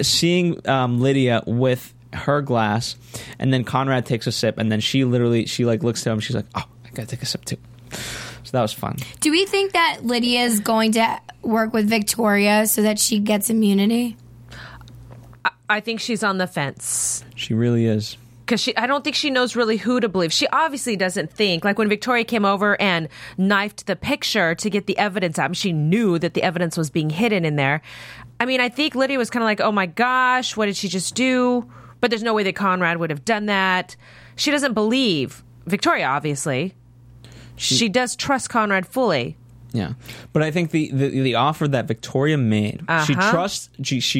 Lydia with her glass, and then Conrad takes a sip, and then she looks at him. She's like, "Oh, I gotta take a sip too." So that was fun. Do we think that Lydia is going to work with Victoria so that she gets immunity? I think she's on the fence. She really is. Because I don't think she knows really who to believe. She obviously doesn't think. Like when Victoria came over and knifed the picture to get the evidence out, she knew that the evidence was being hidden in there. I mean, I think Lydia was kind of like, oh my gosh, what did she just do? But there's no way that Conrad would have done that. She doesn't believe Victoria, obviously. She does trust Conrad fully. Yeah, but I think the offer that Victoria made, she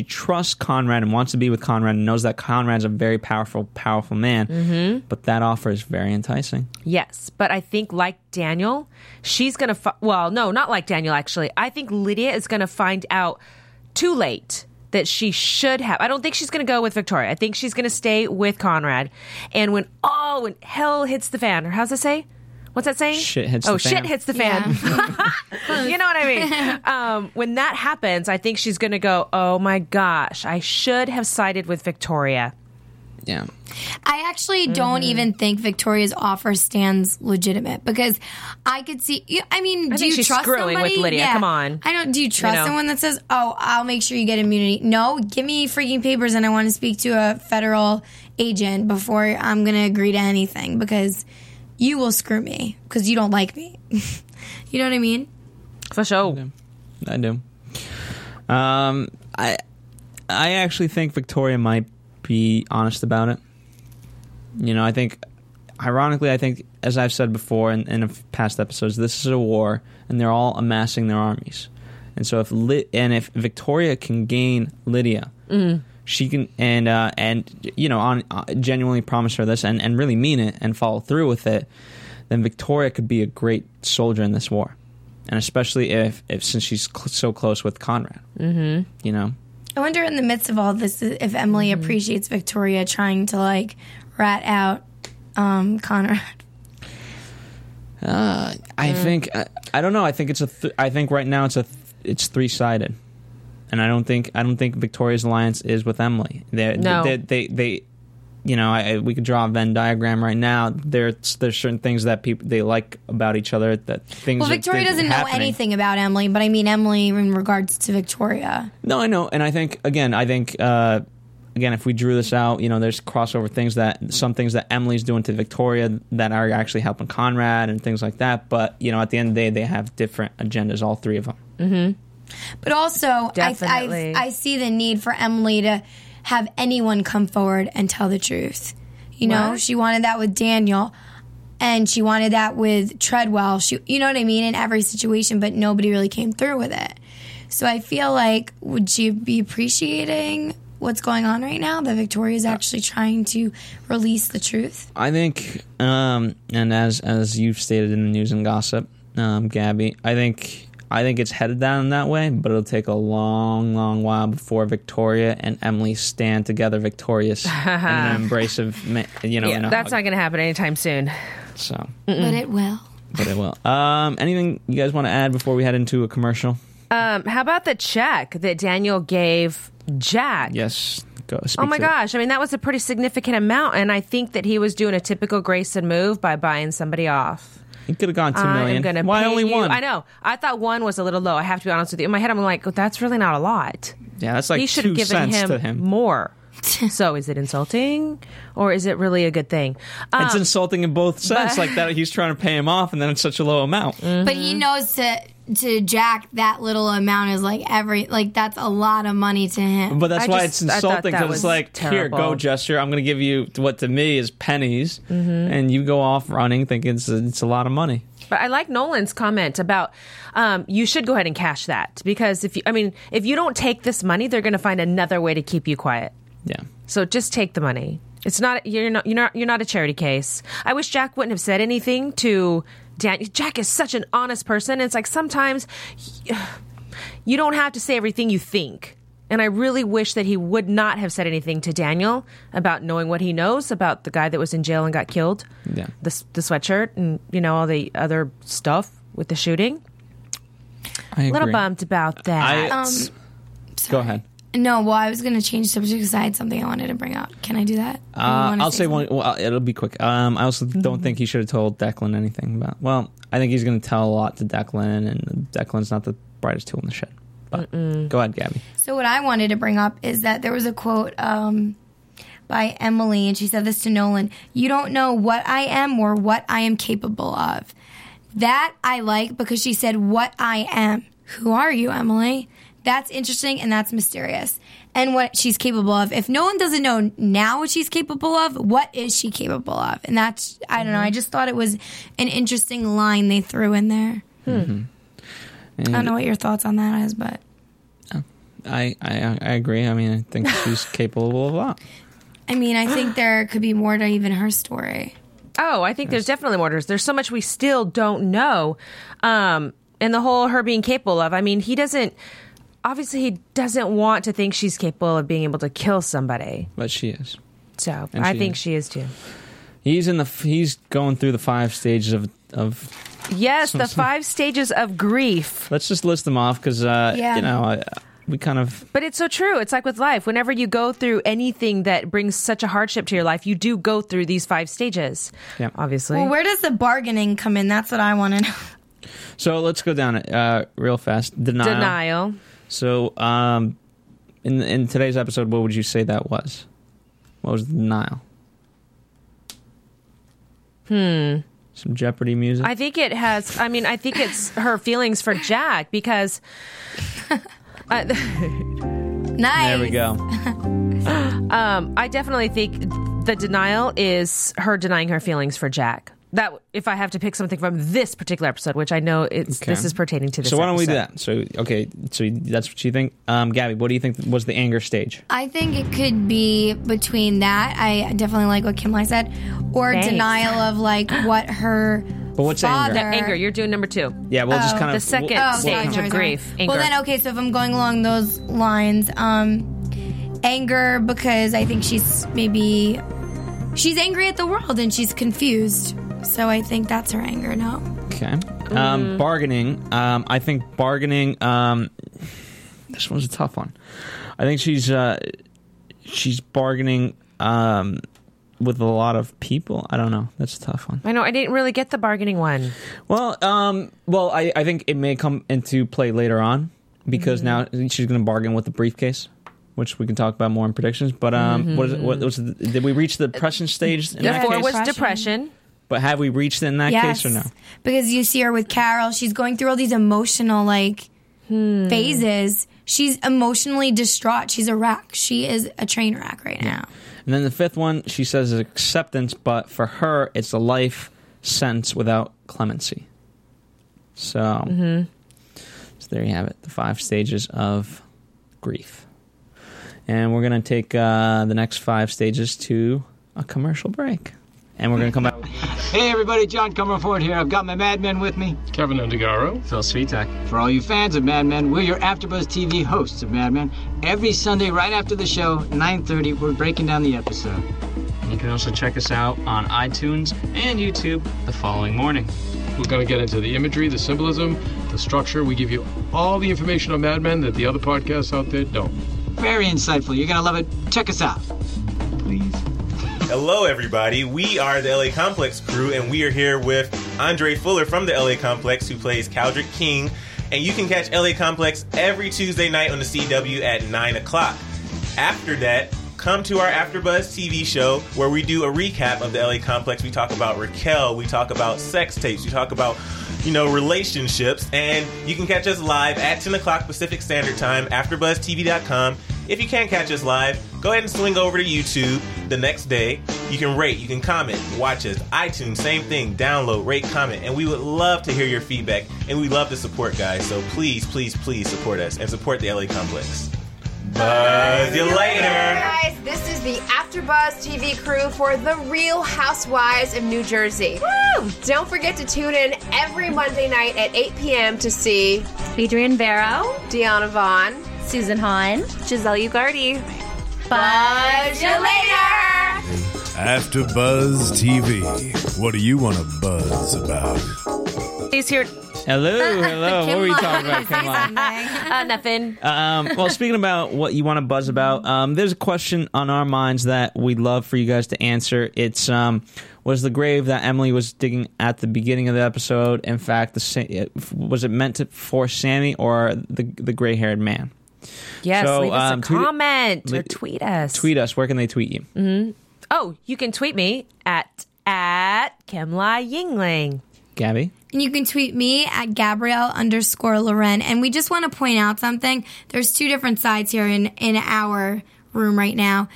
trusts Conrad and wants to be with Conrad and knows that Conrad's a very powerful man. Mm-hmm. But that offer is very enticing. Yes, but I think like Daniel, she's gonna well, no, not like Daniel actually. I think Lydia is gonna find out too late that she should have. I don't think she's gonna go with Victoria. I think she's gonna stay with Conrad. And when hell hits the fan, or how's it say? What's that saying? Shit hits the fan. Yeah. You know what I mean? When that happens, I think she's going to go, oh my gosh, I should have sided with Victoria. Yeah. I actually don't even think Victoria's offer stands legitimate because I could see, I mean, do you trust somebody? I think she's screwing with Lydia. Yeah. Come on. Do you trust someone that says, oh, I'll make sure you get immunity? No, give me freaking papers and I want to speak to a federal agent before I'm going to agree to anything because you will screw me because you don't like me. You know what I mean? For sure. I do. I actually think Victoria might be honest about it. You know, I think, ironically, as I've said before in past episodes, this is a war, and they're all amassing their armies. And so if Victoria can gain Lydia... Mm. She can genuinely promise her this and really mean it and follow through with it, then Victoria could be a great soldier in this war, and especially if since she's so close with Conrad, mm-hmm. you know. I wonder in the midst of all this if Emily mm-hmm. appreciates Victoria trying to like rat out Conrad. I don't know. I think I think right now it's three-sided. And I don't think Victoria's alliance is with Emily. We could draw a Venn diagram right now. There's certain things that people they like about each other. Victoria doesn't know anything about Emily, but I mean Emily in regards to Victoria. No, I know, and I think if we drew this out, you know, there's crossover things that some things that Emily's doing to Victoria that are actually helping Conrad and things like that. But you know, at the end of the day, they have different agendas, all three of them. Mm-hmm. But also, I see the need for Emily to have anyone come forward and tell the truth. You know, she wanted that with Daniel, and she wanted that with Treadwell. She, you know what I mean, in every situation, but nobody really came through with it. So I feel like, would she be appreciating what's going on right now, that Victoria's actually trying to release the truth? I think, and as you've stated in the news and gossip, Gabby, I think it's headed down that way, but it'll take a long, long while before Victoria and Emily stand together victorious in an embrace of, you know. Yeah, that's not going to happen anytime soon. So, but it will. Anything you guys want to add before we head into a commercial? How about the check that Daniel gave Jack? Yes. Oh my gosh. I mean, that was a pretty significant amount, and I think that he was doing a typical Grayson move by buying somebody off. It could have gone $2 million. Why only one? I know. I thought one was a little low. I have to be honest with you. In my head, I'm like, well, that's really not a lot. Yeah, that's like 2 cents to him. More. So is it insulting or is it really a good thing? It's insulting in both sense. Like that, he's trying to pay him off, and then it's such a low amount. Mm-hmm. But he knows to Jack that little amount is like that's a lot of money to him. But that's why it's insulting, because it's like terrible. Here, go gesture. I'm going to give you what to me is pennies, mm-hmm. and you go off running thinking it's a lot of money. But I like Nolan's comment about you should go ahead and cash that, because if you don't take this money, they're going to find another way to keep you quiet. Yeah. So just take the money. It's not you're not a charity case. I wish Jack wouldn't have said anything to Daniel. Jack is such an honest person. It's like sometimes you don't have to say everything you think. And I really wish that he would not have said anything to Daniel about knowing what he knows about the guy that was in jail and got killed. Yeah. The sweatshirt and all the other stuff with the shooting. I agree. A little bummed about that. Go ahead. No, well, I was going to change subject because I had something I wanted to bring up. Can I do that? I'll say one. Well, it'll be quick. I also don't think he should have told Declan anything about. Well, I think he's going to tell a lot to Declan, and Declan's not the brightest tool in the shed. But go ahead, Gabby. So what I wanted to bring up is that there was a quote by Emily, and she said this to Nolan: "You don't know what I am or what I am capable of." That I like because she said, "What I am." Who are you, Emily? That's interesting, and that's mysterious. And what she's capable of. If Nolan doesn't know now what she's capable of, what is she capable of? And that's, I don't know, I just thought it was an interesting line they threw in there. I don't know what your thoughts on that is, but... I agree. I mean, I think she's capable of a lot. I mean, I think there could be more to even her story. Oh, I think there's definitely more to her. There's so much we still don't know. And the whole her being capable of, I mean, he doesn't... Obviously, he doesn't want to think she's capable of being able to kill somebody. But she is. So, and I think she is, too. He's going through the 5 stages of yes, the 5 stages of grief. Let's just list them off because, you know, we kind of... But it's so true. It's like with life. Whenever you go through anything that brings such a hardship to your life, you do go through these 5 stages, obviously. Well, where does the bargaining come in? That's what I want to know. So, let's go down it real fast. Denial. So, in today's episode, what would you say that was? What was the denial? Some Jeopardy music? I think it has, I mean, I think it's her feelings for Jack because... Nice! There we go. I definitely think the denial is her denying her feelings for Jack. That if I have to pick something from this particular episode, which I know it's this is pertaining to this. So why don't we do that? So so that's what you think, Gabby. What do you think was the anger stage? I think it could be between that. I definitely like what Kim Lai said, or denial of like what her. But what's father, anger? The anger. You're doing number 2. Yeah, we'll just kind of the second stage of grief. Anger. Well then, okay. So if I'm going along those lines, anger because I think she's angry at the world and she's confused. So I think that's her anger, no? Okay. Bargaining. I think bargaining... this one's a tough one. I think she's bargaining with a lot of people. I don't know. That's a tough one. I know. I didn't really get the bargaining one. Well, I think it may come into play later on because now she's going to bargain with the briefcase, which we can talk about more in predictions. But did we reach the depression stage in that case? It was depression. But have we reached it in that case or no? Because you see her with Carol. She's going through all these emotional, phases. She's emotionally distraught. She's a wreck. She is a train wreck right now. And then the 5th one, she says, is acceptance. But for her, it's a life sentence without clemency. So, so there you have it. The 5 stages of grief. And we're going to take the next 5 stages to a commercial break. And we're going to come out. Hey, everybody. John Comerford here. I've got my Mad Men with me. Kevin Undergaro. Phil Svitek. For all you fans of Mad Men, we're your Afterbuzz TV hosts of Mad Men. Every Sunday right after the show, 9:30, we're breaking down the episode. And you can also check us out on iTunes and YouTube the following morning. We're going to get into the imagery, the symbolism, the structure. We give you all the information on Mad Men that the other podcasts out there don't. Very insightful. You're going to love it. Check us out. Please. Hello, everybody. We are the LA Complex crew, and we are here with Andre Fuller from the LA Complex, who plays Caldrick King. And you can catch LA Complex every Tuesday night on the CW at 9 o'clock. After that, come to our AfterBuzz TV show, where we do a recap of the LA Complex. We talk about Raquel. We talk about sex tapes. We talk about... relationships, and you can catch us live at 10 o'clock Pacific Standard Time, AfterBuzzTV.com. If you can't catch us live, go ahead and swing over to YouTube the next day. You can rate, you can comment, watch us. iTunes, same thing, download, rate, comment, and we would love to hear your feedback, and we love the support, guys. So please, please, please support us and support the LA Complex. Buzz you later. Hey guys, this is the AfterBuzz TV crew for The Real Housewives of New Jersey. Woo! Don't forget to tune in every Monday night at 8 p.m. to see Adrian Barrow, Deanna Vaughn, Susan Hahn, Giselle Ugardi. Buzz you later. AfterBuzz TV. What do you want to buzz about? He's here. Hello. What were you talking about? Come on. Nothing. Well, speaking about what you want to buzz about, there's a question on our minds that we'd love for you guys to answer. It's was the grave that Emily was digging at the beginning of the episode, in fact, was it meant to for Sammy or the gray-haired man? Yes, so, leave us a comment or tweet us. Tweet us. Where can they tweet you? Mm-hmm. Oh, you can tweet me at Kim Lai Yingling. Gabby? And you can tweet me at Gabrielle_Loren. And we just want to point out something. There's two different sides here in our room right now.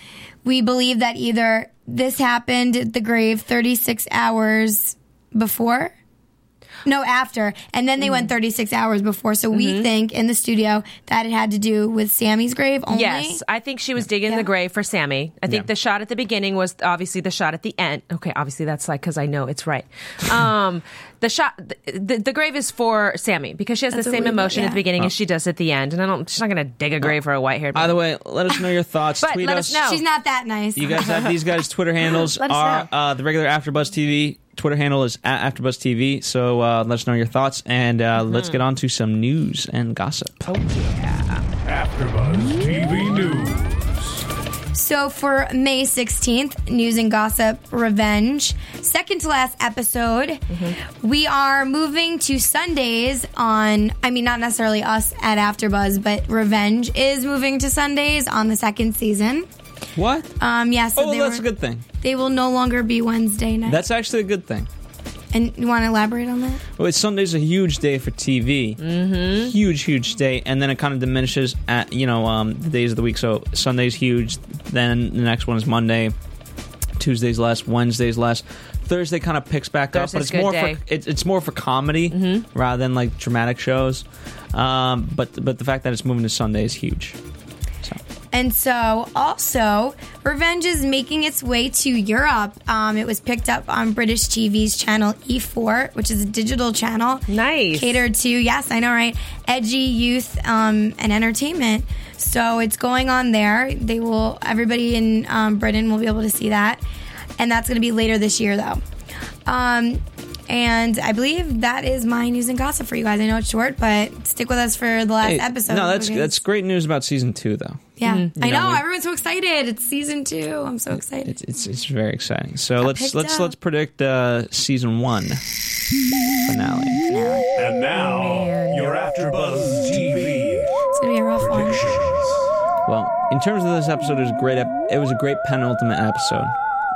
We believe that either this happened at the grave 36 hours before. No, after. And then they went 36 hours before. So we think in the studio that it had to do with Sammy's grave only. Yes, I think she was digging the grave for Sammy. I think the shot at the beginning was obviously the shot at the end. Okay, obviously that's like because I know it's right. The shot, the grave is for Sammy because she has the same emotion at the beginning as she does at the end. And she's not going to dig a grave for a white-haired man. Either way, let us know your thoughts. Tweet us. She's not that nice. You guys have these guys' Twitter handles. The regular AfterBuzz TV Twitter handle is at AfterBuzz TV. So let us know your thoughts and let's get on to some news and gossip. Oh yeah, AfterBuzz TV news. So for May 16th, News and Gossip Revenge, second to last episode, we are moving to Sundays on, I mean, not necessarily us at AfterBuzz, but Revenge is moving to Sundays on the second season. What? Yeah. So that's a good thing. They will no longer be Wednesday night. That's actually a good thing. And you want to elaborate on that? Well, Sunday's a huge day for TV. Mm-hmm. Huge, huge day. And then it kind of diminishes at, the days of the week. So Sunday's huge. Then the next one is Monday. Tuesday's less. Wednesday's less. Thursday kind of picks back up. But it's more for comedy rather than like dramatic shows. But the fact that it's moving to Sunday is huge. And so, also, Revenge is making its way to Europe. It was picked up on British TV's channel E4, which is a digital channel. Nice. Catered to, yes, I know, right? Edgy youth and entertainment. So it's going on there. Everybody in Britain will be able to see that. And that's going to be later this year, though. And I believe that is my news and gossip for you guys. I know it's short, but stick with us for the last episode. No, that's great news about season 2, though. Yeah, I know. Everyone's so excited. It's season 2. I'm so excited. It's very exciting. So let's predict season 1 finale. And now you're AfterBuzz TV. It's gonna be a rough one. Well, in terms of this episode, it was a great penultimate episode.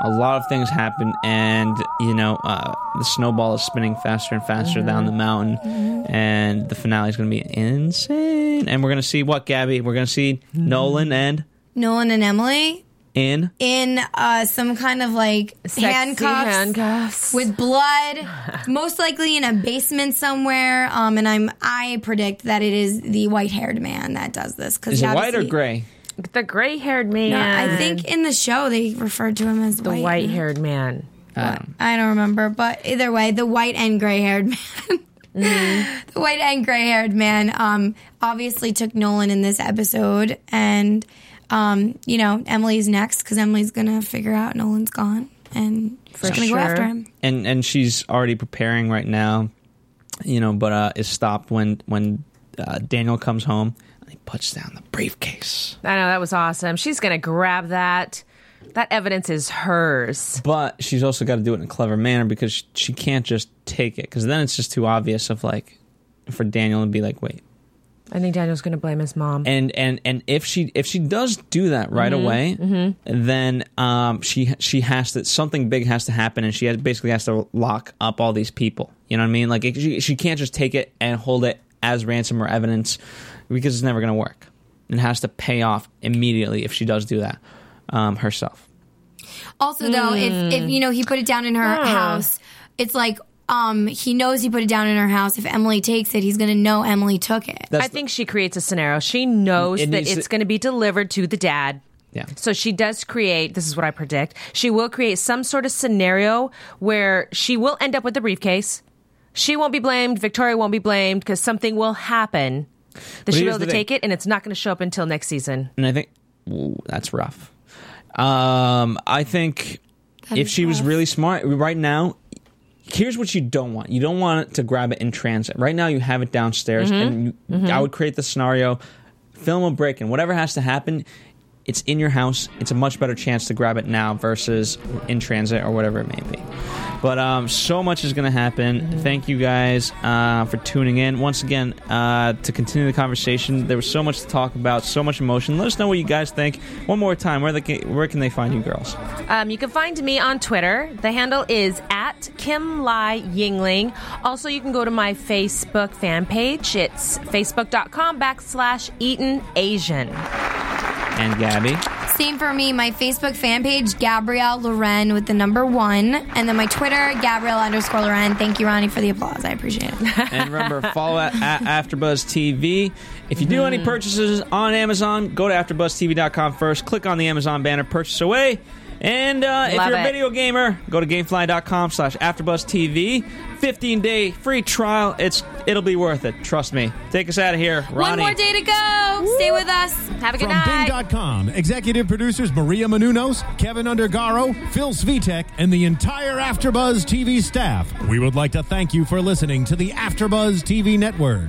A lot of things happen, and the snowball is spinning faster and faster down the mountain, and the finale is going to be insane. And we're going to see what, Gabby? We're going to see Nolan and Emily in some kind of like handcuffs with blood, most likely in a basement somewhere. And I predict that it is the white-haired man that does this. 'Cause is it white or gray? The gray-haired man. No, I think in the show they referred to him as the white-haired man. I don't remember, but either way, the white and gray-haired man. The white and gray-haired man obviously took Nolan in this episode, and Emily's next because Emily's gonna figure out Nolan's gone, and she's gonna go after him. And she's already preparing right now, but is stopped when Daniel comes home. He puts down the briefcase. I know, that was awesome. She's going to grab that. That evidence is hers. But she's also got to do it in a clever manner because she can't just take it. Because then it's just too obvious for Daniel to be like, wait. I think Daniel's going to blame his mom. And if she does do that right away, then she has to, something big has to happen, and she basically has to lock up all these people. You know what I mean? Like she can't just take it and hold it as ransom or evidence, because it's never going to work. It has to pay off immediately if she does do that herself. Also, though, if he put it down in her house, it's like he knows he put it down in her house. If Emily takes it, he's going to know Emily took it. I think she creates a scenario. She knows that it's going to be delivered to the dad. Yeah. So she does create, this is what I predict, she will create some sort of scenario where she will end up with the briefcase. She won't be blamed. Victoria won't be blamed because something will happen. That she'll be able to take it, and it's not going to show up until next season. And I think that's rough. I think if she was really smart right now, here's what you don't want. You don't want it to grab it in transit. Right now you have it downstairs, and I would create the scenario, film a break, and whatever has to happen, it's in your house. It's a much better chance to grab it now versus in transit or whatever it may be. But so much is going to happen. Thank you guys for tuning in. Once again, to continue the conversation, there was so much to talk about, so much emotion. Let us know what you guys think. One more time, where can they find you girls? You can find me on Twitter. The handle is at Kim Lai Yingling. Also, you can go to my Facebook fan page. It's facebook.com/EatenAsian. And Gabby? Same for me. My Facebook fan page, Gabrielle Loren with the number 1. And then my Twitter, Gabrielle_Loren. Thank you, Ronnie, for the applause. I appreciate it. And remember, follow at Afterbuzz TV. If you do any purchases on Amazon, go to AfterbuzzTV.com first. Click on the Amazon banner, purchase away. And if you're a video gamer, go to GameFly.com/AfterbuzzTV. 15-day free trial. It'll be worth it. Trust me. Take us out of here, Ronnie. One more day to go. Woo. Stay with us. Have a good night. From Bing.com, executive producers Maria Menounos, Kevin Undergaro, Phil Svitek, and the entire AfterBuzz TV staff. We would like to thank you for listening to the AfterBuzz TV network.